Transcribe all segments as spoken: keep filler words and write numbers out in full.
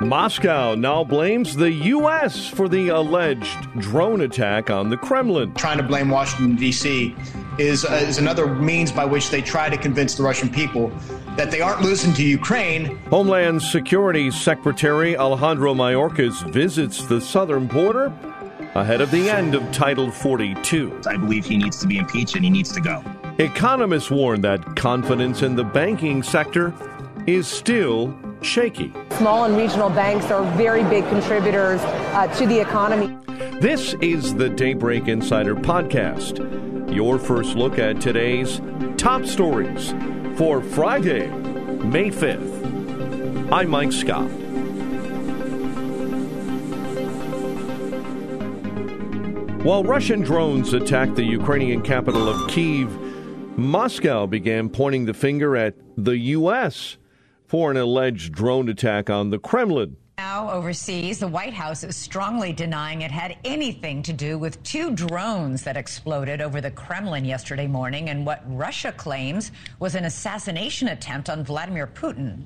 Moscow now blames the U S for the alleged drone attack on the Kremlin. Trying to blame Washington, D C is, uh, is another means by which they try to convince the Russian people that they aren't losing to Ukraine. Homeland Security Secretary Alejandro Mayorkas visits the southern border ahead of the end of Title forty-two. I believe he needs to be impeached and he needs to go. Economists warn that confidence in the banking sector is still shaky. Small and regional banks are very big contributors uh, to the economy. This is the Daybreak Insider Podcast, your first look at today's top stories for Friday, May fifth. I'm Mike Scott. While Russian drones attacked the Ukrainian capital of Kyiv, Moscow began pointing the finger at the U S for an alleged drone attack on the Kremlin. Now overseas, the White House is strongly denying it had anything to do with two drones that exploded over the Kremlin yesterday morning and what Russia claims was an assassination attempt on Vladimir Putin.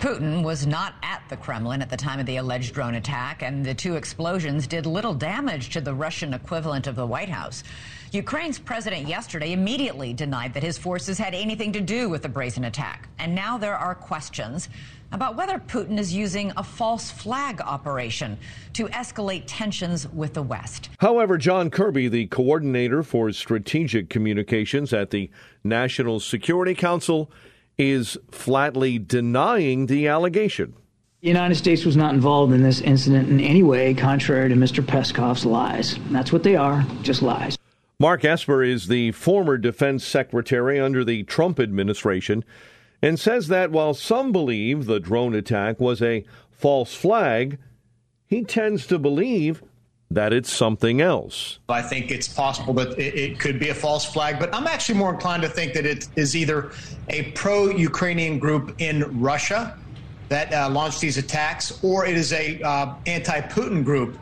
Putin was not at the Kremlin at the time of the alleged drone attack, and the two explosions did little damage to the Russian equivalent of the White House. Ukraine's president yesterday immediately denied that his forces had anything to do with the brazen attack. And now there are questions about whether Putin is using a false flag operation to escalate tensions with the West. However, John Kirby, the coordinator for strategic communications at the National Security Council, is flatly denying the allegation. The United States was not involved in this incident in any way, contrary to Mister Peskov's lies. That's what they are, just lies. Mark Esper is the former defense secretary under the Trump administration and says that while some believe the drone attack was a false flag, he tends to believe that it's something else. I think it's possible that it, it could be a false flag, but I'm actually more inclined to think that it is either a pro-Ukrainian group in Russia that uh, launched these attacks, or it is a uh, anti-Putin group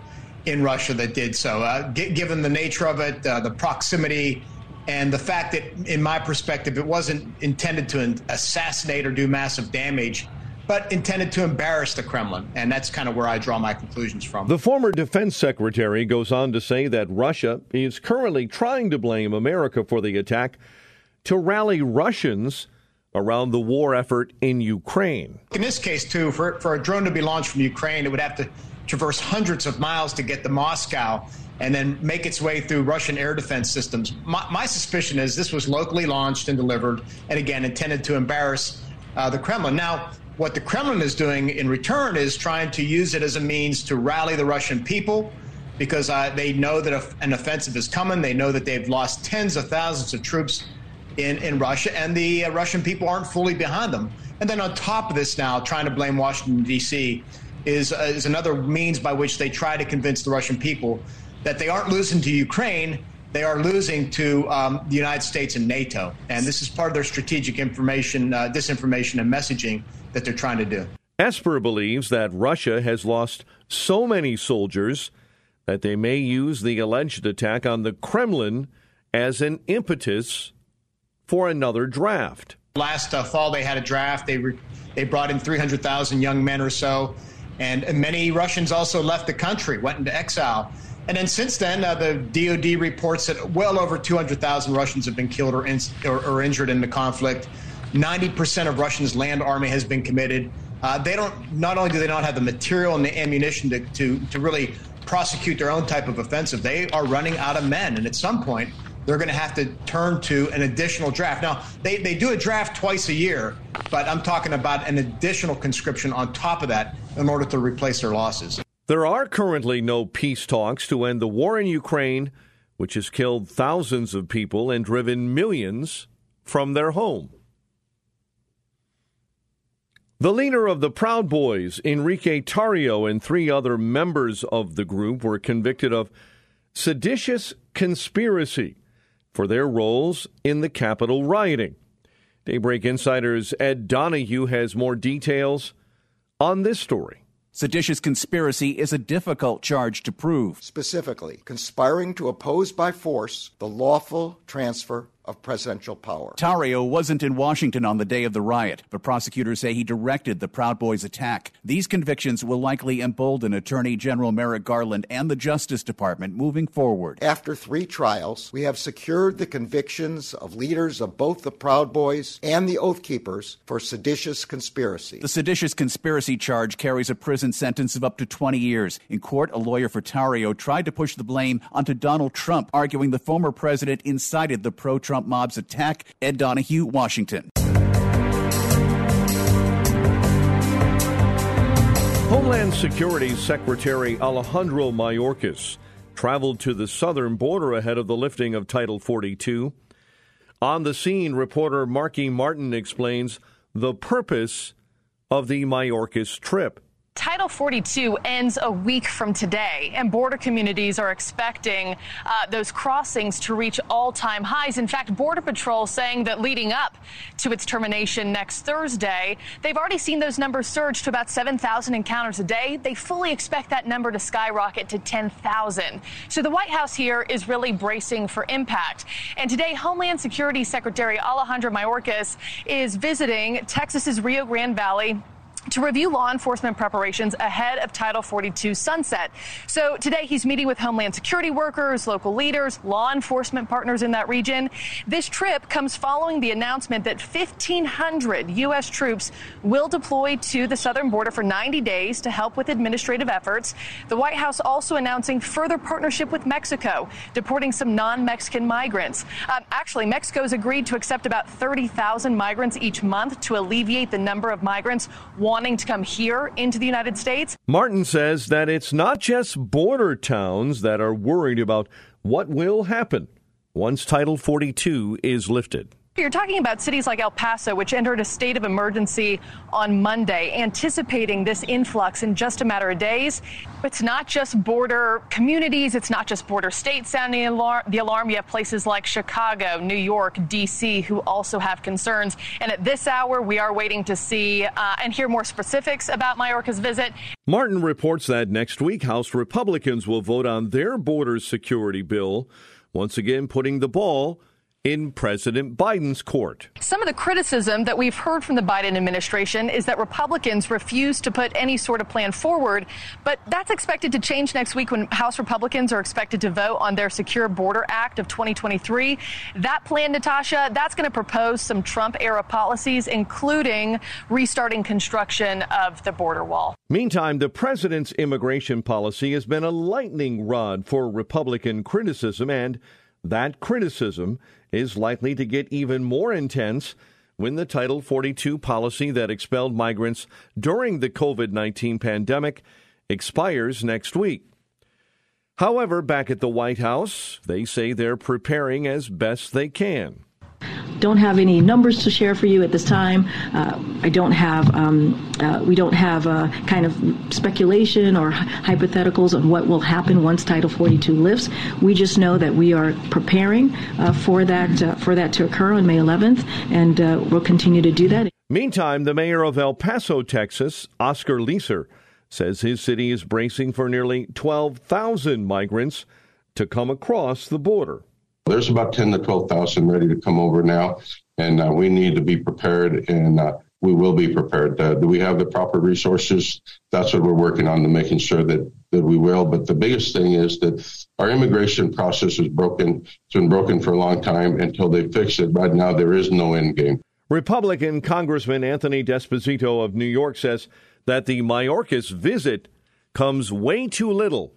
in Russia that did so. Uh, g- given the nature of it, uh, the proximity, and the fact that, in my perspective, it wasn't intended to in- assassinate or do massive damage, but intended to embarrass the Kremlin. And that's kind of where I draw my conclusions from. The former defense secretary goes on to say that Russia is currently trying to blame America for the attack to rally Russians around the war effort in Ukraine. In this case, too, for, for a drone to be launched from Ukraine, it would have to traverse hundreds of miles to get to Moscow and then make its way through Russian air defense systems. My, my suspicion is this was locally launched and delivered, and again, intended to embarrass uh, the Kremlin. Now, what the Kremlin is doing in return is trying to use it as a means to rally the Russian people, because uh, they know that if an offensive is coming. They know that they've lost tens of thousands of troops in, in Russia, and the uh, Russian people aren't fully behind them. And then on top of this now, trying to blame Washington, D C is, uh, is another means by which they try to convince the Russian people that they aren't losing to Ukraine. They are losing to um, the United States and NATO. And this is part of their strategic information, uh, disinformation and messaging that they're trying to do. Esper believes that Russia has lost so many soldiers that they may use the alleged attack on the Kremlin as an impetus for another draft. Last uh, fall, they had a draft. They re- they brought in three hundred thousand young men or so. And many Russians also left the country, went into exile. And then since then, uh, the D O D reports that well over two hundred thousand Russians have been killed or, in, or, or injured in the conflict. ninety percent of Russia's land army has been committed. Uh, they don't. Not only do they not have the material and the ammunition to, to, to really prosecute their own type of offensive, they are running out of men. And at some point, they're going to have to turn to an additional draft. Now, they, they do a draft twice a year, but I'm talking about an additional conscription on top of that in order to replace their losses. There are currently no peace talks to end the war in Ukraine, which has killed thousands of people and driven millions from their home. The leader of the Proud Boys, Enrique Tarrio, and three other members of the group were convicted of seditious conspiracy for their roles in the Capitol rioting. Daybreak Insider's Ed Donahue has more details on this story. Seditious conspiracy is a difficult charge to prove. Specifically, conspiring to oppose by force the lawful transfer of presidential power. Tarrio wasn't in Washington on the day of the riot, but prosecutors say he directed the Proud Boys' attack. These convictions will likely embolden Attorney General Merrick Garland and the Justice Department moving forward. After three trials, we have secured the convictions of leaders of both the Proud Boys and the Oath Keepers for seditious conspiracy. The seditious conspiracy charge carries a prison sentence of up to twenty years. In court, a lawyer for Tarrio tried to push the blame onto Donald Trump, arguing the former president incited the pro-Trump mob's attack. Ed Donahue, Washington. Homeland Security Secretary Alejandro Mayorkas traveled to the southern border ahead of the lifting of Title forty-two. On the scene, reporter Marky Martin explains the purpose of the Mayorkas trip. Title forty-two ends a week from today, and border communities are expecting uh, those crossings to reach all-time highs. In fact, Border Patrol saying that leading up to its termination next Thursday, they've already seen those numbers surge to about seven thousand encounters a day. They fully expect that number to skyrocket to ten thousand. So the White House here is really bracing for impact. And today, Homeland Security Secretary Alejandro Mayorkas is visiting Texas's Rio Grande Valley to review law enforcement preparations ahead of Title forty-two sunset. So today he's meeting with Homeland Security workers, local leaders, law enforcement partners in that region. This trip comes following the announcement that fifteen hundred U S troops will deploy to the southern border for ninety days to help with administrative efforts. The White House also announcing further partnership with Mexico, deporting some non-Mexican migrants. Um, actually, Mexico's agreed to accept about thirty thousand migrants each month to alleviate the number of migrants wanting to come here into the United States. Martin says that it's not just border towns that are worried about what will happen once Title forty-two is lifted. You're talking about cities like El Paso, which entered a state of emergency on Monday, anticipating this influx in just a matter of days. It's not just border communities. It's not just border states sounding alar- the alarm. You have places like Chicago, New York, D C, who also have concerns. And at this hour, we are waiting to see uh, and hear more specifics about Mayorkas' visit. Martin reports that next week, House Republicans will vote on their border security bill, once again putting the ball in President Biden's court. Some of the criticism that we've heard from the Biden administration is that Republicans refuse to put any sort of plan forward, but that's expected to change next week when House Republicans are expected to vote on their Secure Border Act of twenty twenty-three. That plan, Natasha, that's going to propose some Trump-era policies, including restarting construction of the border wall. Meantime, the president's immigration policy has been a lightning rod for Republican criticism, and that criticism is likely to get even more intense when the Title forty-two policy that expelled migrants during the COVID nineteen pandemic expires next week. However, back at the White House, they say they're preparing as best they can. Don't have any numbers to share for you at this time. Uh, I don't have, um, uh, we don't have uh, kind of speculation or hypotheticals on what will happen once Title forty-two lifts. We just know that we are preparing uh, for that uh, for that to occur on May eleventh, and uh, we'll continue to do that. Meantime, the mayor of El Paso, Texas, Oscar Leeser, says his city is bracing for nearly twelve thousand migrants to come across the border. There's about ten to twelve thousand ready to come over now, and uh, we need to be prepared, and uh, we will be prepared. Uh, do we have the proper resources? That's what we're working on, to making sure that, that we will. But the biggest thing is that our immigration process is broken. It's been broken for a long time. Until they fix it, right now there is no end game. Republican Congressman Anthony Desposito of New York says that the Mayorkas visit comes way too little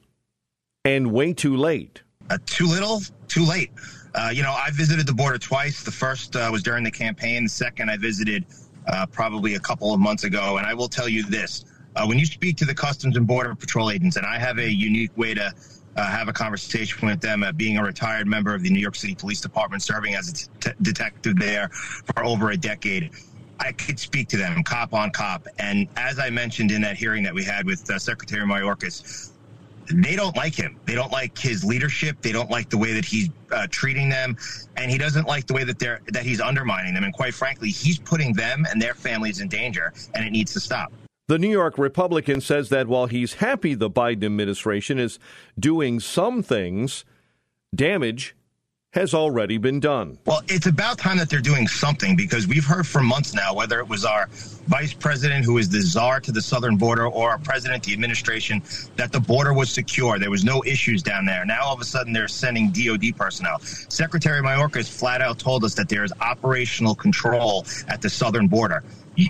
and way too late. Uh, too little, too late. Uh, you know, I visited the border twice. The first uh, was during the campaign. The second I visited uh, probably a couple of months ago. And I will tell you this. Uh, when you speak to the Customs and Border Patrol agents, and I have a unique way to uh, have a conversation with them, uh, being a retired member of the New York City Police Department, serving as a t- detective there for over a decade. I could speak to them cop on cop. And as I mentioned in that hearing that we had with uh, Secretary Mayorkas, they don't like him. They don't like his leadership. They don't like the way that he's uh, treating them. And he doesn't like the way that they're that he's undermining them. And quite frankly, he's putting them and their families in danger, and it needs to stop. The New York Republican says that while he's happy the Biden administration is doing some things, damage has already been done. Well, it's about time that they're doing something, because we've heard for months now, whether it was our vice president, who is the czar to the southern border, or our president, the administration, that the border was secure. There was no issues down there. Now, all of a sudden, they're sending D O D personnel. Secretary Mayorkas flat out told us that there is operational control at the southern border.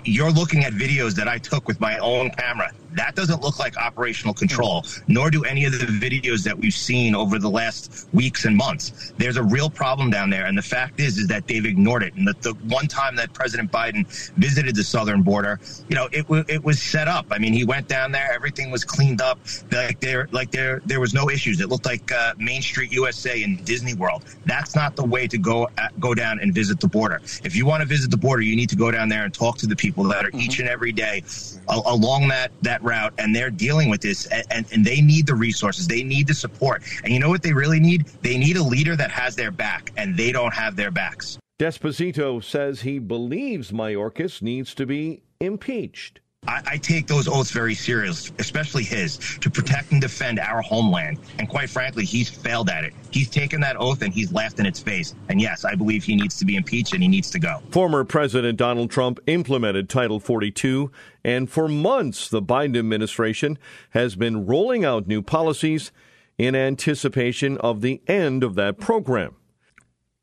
You're looking at videos that I took with my own camera. That doesn't look like operational control, nor do any of the videos that we've seen over the last weeks and months. There's a real problem down there, and the fact is, is that they've ignored it. And the, the one time that President Biden visited the southern border, you know, it w- it was set up. I mean, he went down there, everything was cleaned up, like there, like there, there was no issues. It looked like uh, Main Street U S A in Disney World. That's not the way to go at, go down and visit the border. If you want to visit the border, you need to go down there and talk to the people that are mm-hmm. each and every day a- along that, that route, and they're dealing with this, and, and, and they need the resources. They need the support. And you know what they really need? They need a leader that has their back, and they don't have their backs. Desposito says he believes Mayorkas needs to be impeached. I, I take those oaths very serious, especially his, to protect and defend our homeland. And quite frankly, he's failed at it. He's taken that oath and he's laughed in its face. And yes, I believe he needs to be impeached and he needs to go. Former President Donald Trump implemented Title forty-two, and for months the Biden administration has been rolling out new policies in anticipation of the end of that program.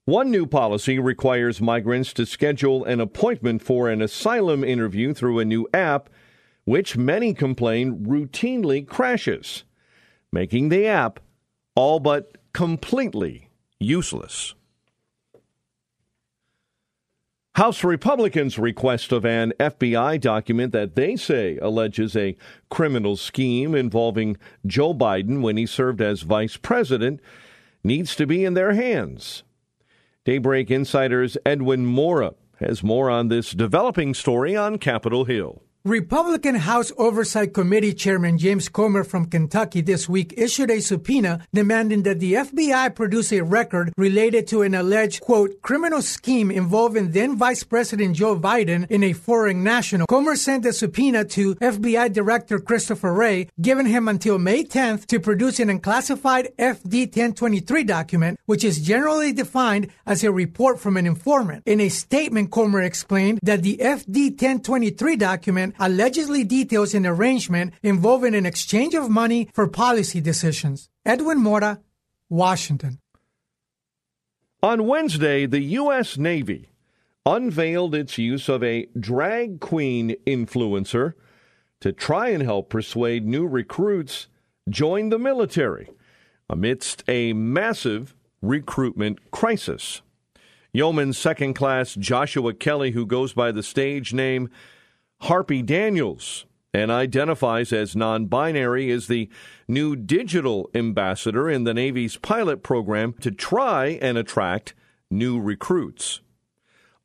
One new policy requires migrants to schedule an appointment for an asylum interview through a new app, which many complain routinely crashes, making the app all but completely useless. House Republicans' request of an F B I document that they say alleges a criminal scheme involving Joe Biden when he served as vice president needs to be in their hands. Daybreak Insider's Edwin Mora has more on this developing story on Capitol Hill. Republican House Oversight Committee Chairman James Comer from Kentucky this week issued a subpoena demanding that the F B I produce a record related to an alleged, quote, criminal scheme involving then Vice President Joe Biden in a foreign national. Comer sent the subpoena to F B I Director Christopher Wray, giving him until May tenth to produce an unclassified F D ten twenty-three document, which is generally defined as a report from an informant. In a statement, Comer explained that the F D ten twenty-three document allegedly details an arrangement involving an exchange of money for policy decisions. Edwin Mora, Washington. On Wednesday, the U S. Navy unveiled its use of a drag queen influencer to try and help persuade new recruits join the military amidst a massive recruitment crisis. Yeoman Second Class Joshua Kelly, who goes by the stage name Harpy Daniels and identifies as non-binary, is the new digital ambassador in the Navy's pilot program to try and attract new recruits.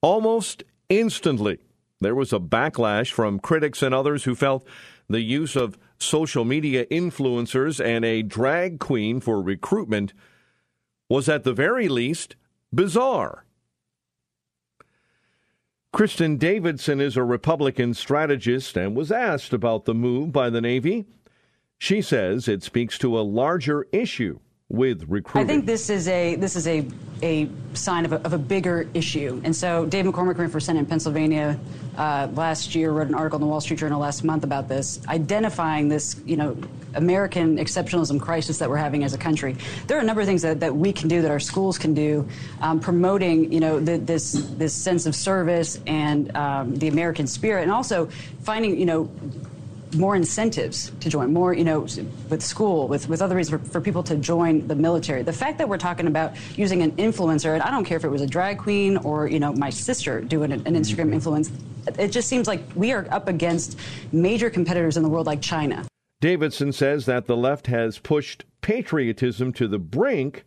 Almost instantly, there was a backlash from critics and others who felt the use of social media influencers and a drag queen for recruitment was at the very least bizarre. Kristen Davidson is a Republican strategist and was asked about the move by the Navy. She says it speaks to a larger issue with recruiting. I think this is a this is a a sign of a, of a bigger issue. And so Dave McCormick ran for Senate in Pennsylvania uh, last year, wrote an article in the Wall Street Journal last month about this, identifying this, you know, American exceptionalism crisis that we're having as a country. There are a number of things that, that we can do, that our schools can do, um, promoting, you know, the, this this sense of service and um, the American spirit, and also finding, you know, more incentives to join, more, you know, with school, with, with other reasons for, for people to join the military. The fact that we're talking about using an influencer, and I don't care if it was a drag queen or, you know, my sister doing an, an Instagram influence, it just seems like we are up against major competitors in the world like China. Davidson says that the left has pushed patriotism to the brink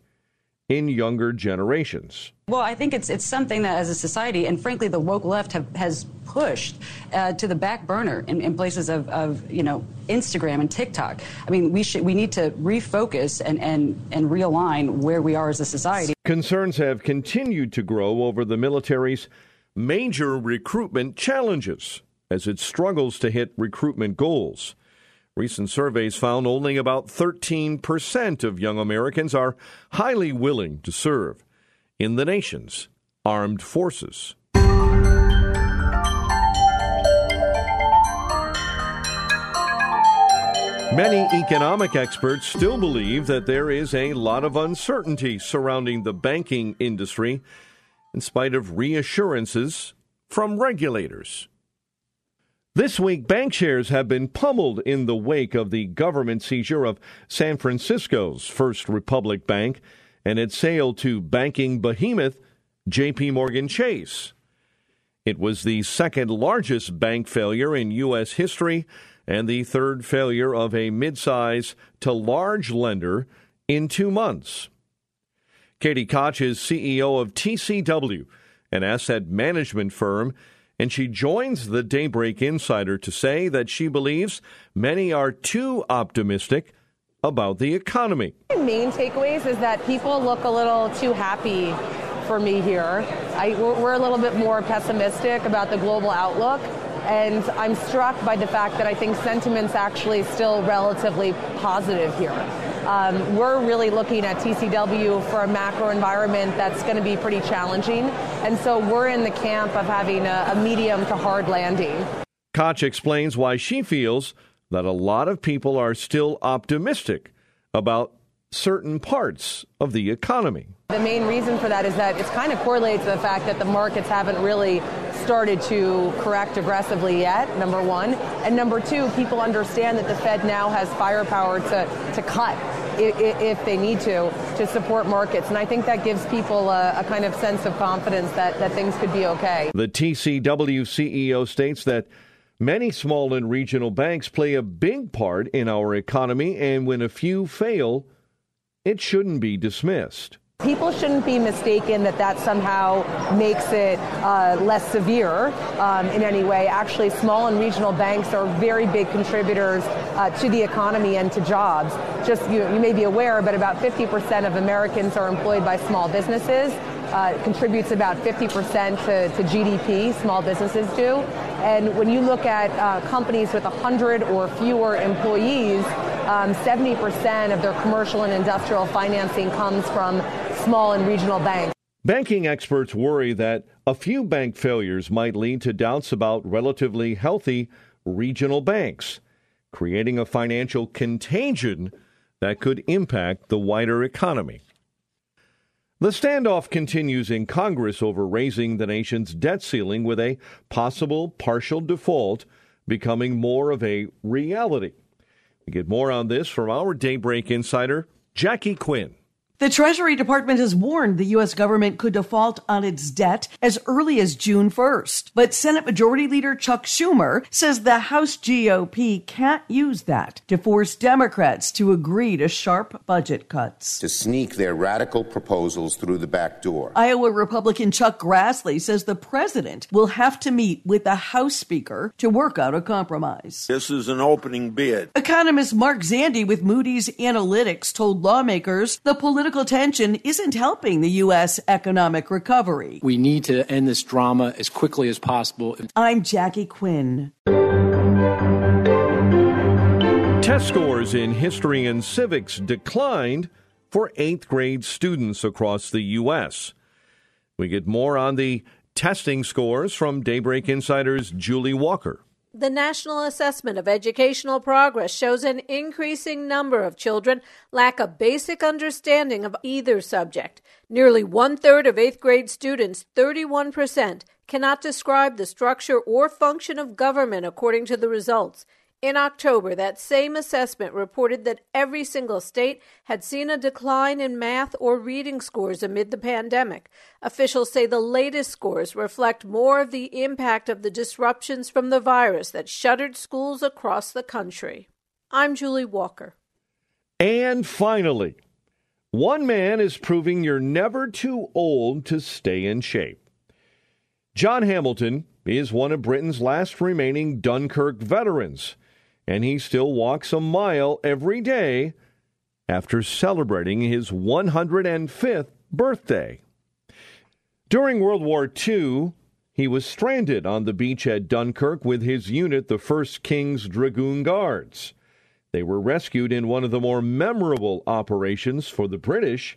in younger generations. Well, I think it's it's something that as a society, and frankly, the woke left have, has pushed uh, to the back burner in, in places of, of, you know, Instagram and TikTok. I mean, we should we need to refocus and, and, and realign where we are as a society. Concerns have continued to grow over the military's major recruitment challenges as it struggles to hit recruitment goals. Recent surveys found only about thirteen percent of young Americans are highly willing to serve in the nation's armed forces. Many economic experts still believe that there is a lot of uncertainty surrounding the banking industry, in spite of reassurances from regulators. This week, bank shares have been pummeled in the wake of the government seizure of San Francisco's First Republic Bank and its sale to banking behemoth J P Morgan Chase. It was the second largest bank failure in U S history and the third failure of a midsize to large lender in two months. Katie Koch is C E O of T C W, an asset management firm, and she joins the Daybreak Insider to say that she believes many are too optimistic about the economy. The main takeaways is that people look a little too happy for me here. I, we're a little bit more pessimistic about the global outlook, and I'm struck by the fact that I think sentiment's actually still relatively positive here. Um, we're really looking at T C W for a macro environment that's going to be pretty challenging, and so we're in the camp of having a, a medium to hard landing. Koch explains why she feels that a lot of people are still optimistic about certain parts of the economy. The main reason for that is that it's kind of correlates to the fact that the markets haven't really started to correct aggressively yet, number one. And number two, people understand that the Fed now has firepower to, to cut if they need to, to support markets. And I think that gives people a, a kind of sense of confidence that, that things could be okay. The T C W C E O states that many small and regional banks play a big part in our economy, and when a few fail, it shouldn't be dismissed. People shouldn't be mistaken that that somehow makes it uh, less severe um, in any way. Actually, small and regional banks are very big contributors uh, to the economy and to jobs. Just you, you may be aware, but about fifty percent of Americans are employed by small businesses. Uh, contributes about fifty percent to, to G D P, small businesses do. And when you look at uh, companies with one hundred or fewer employees, um, seventy percent of their commercial and industrial financing comes from small and regional banks. Banking experts worry that a few bank failures might lead to doubts about relatively healthy regional banks, creating a financial contagion that could impact the wider economy. The standoff continues in Congress over raising the nation's debt ceiling, with a possible partial default becoming more of a reality. We get more on this from our Daybreak Insider, Jackie Quinn. The Treasury Department has warned the U S government could default on its debt as early as June first. But Senate Majority Leader Chuck Schumer says the House G O P can't use that to force Democrats to agree to sharp budget cuts, to sneak their radical proposals through the back door. Iowa Republican Chuck Grassley says the president will have to meet with the House Speaker to work out a compromise. This is an opening bid. Economist Mark Zandi with Moody's Analytics told lawmakers the political Political tension isn't helping the U S economic recovery. We need to end this drama as quickly as possible. I'm Jackie Quinn. Test scores in history and civics declined for eighth grade students across the U S. We get more on the testing scores from Daybreak Insider's Julie Walker. The National Assessment of Educational Progress shows an increasing number of children lack a basic understanding of either subject. Nearly one-third of eighth-grade students, thirty-one percent, cannot describe the structure or function of government according to the results. In October, that same assessment reported that every single state had seen a decline in math or reading scores amid the pandemic. Officials say the latest scores reflect more of the impact of the disruptions from the virus that shuttered schools across the country. I'm Julie Walker. And finally, One man is proving you're never too old to stay in shape. John Hamilton is one of Britain's last remaining Dunkirk veterans, and he still walks a mile every day after celebrating his one hundred fifth birthday. During World War Two, he was stranded on the beach at Dunkirk with his unit, the first King's Dragoon Guards. They were rescued in one of the more memorable operations for the British,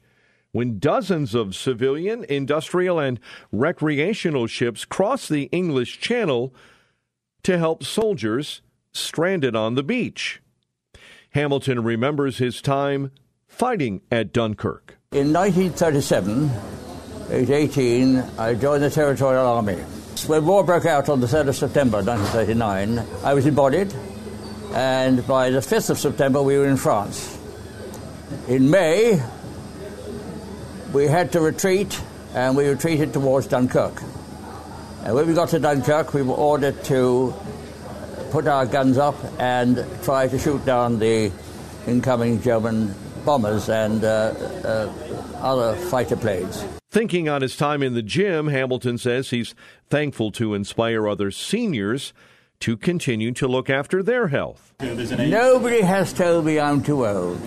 when dozens of civilian, industrial, and recreational ships crossed the English Channel to help soldiers stranded on the beach. Hamilton remembers his time fighting at Dunkirk. In nineteen thirty-seven, age eighteen, I joined the Territorial Army. When war broke out on the third of September nineteen thirty-nine, I was embodied, and by the fifth of September we were in France. In May, we had to retreat, and we retreated towards Dunkirk. And when we got to Dunkirk, we were ordered to put our guns up and try to shoot down the incoming German bombers and uh, uh, other fighter planes. Thinking on his time in the gym, Hamilton says he's thankful to inspire other seniors to continue to look after their health. Nobody has told me I'm too old.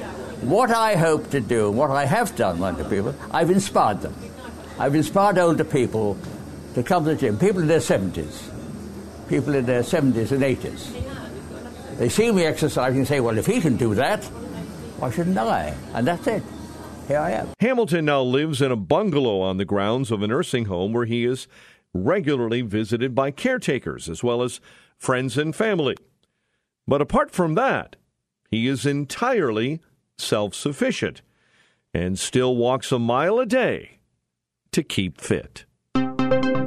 What I hope to do, what I have done, wonder people, I've inspired them. I've inspired older people to come to the gym, people in their seventies, people in their seventies and eighties. They see me exercising and say, well, if he can do that, why shouldn't I? And that's it. Here I am. Hamilton now lives in a bungalow on the grounds of a nursing home where he is regularly visited by caretakers as well as friends and family. But apart from that, he is entirely self-sufficient and still walks a mile a day to keep fit.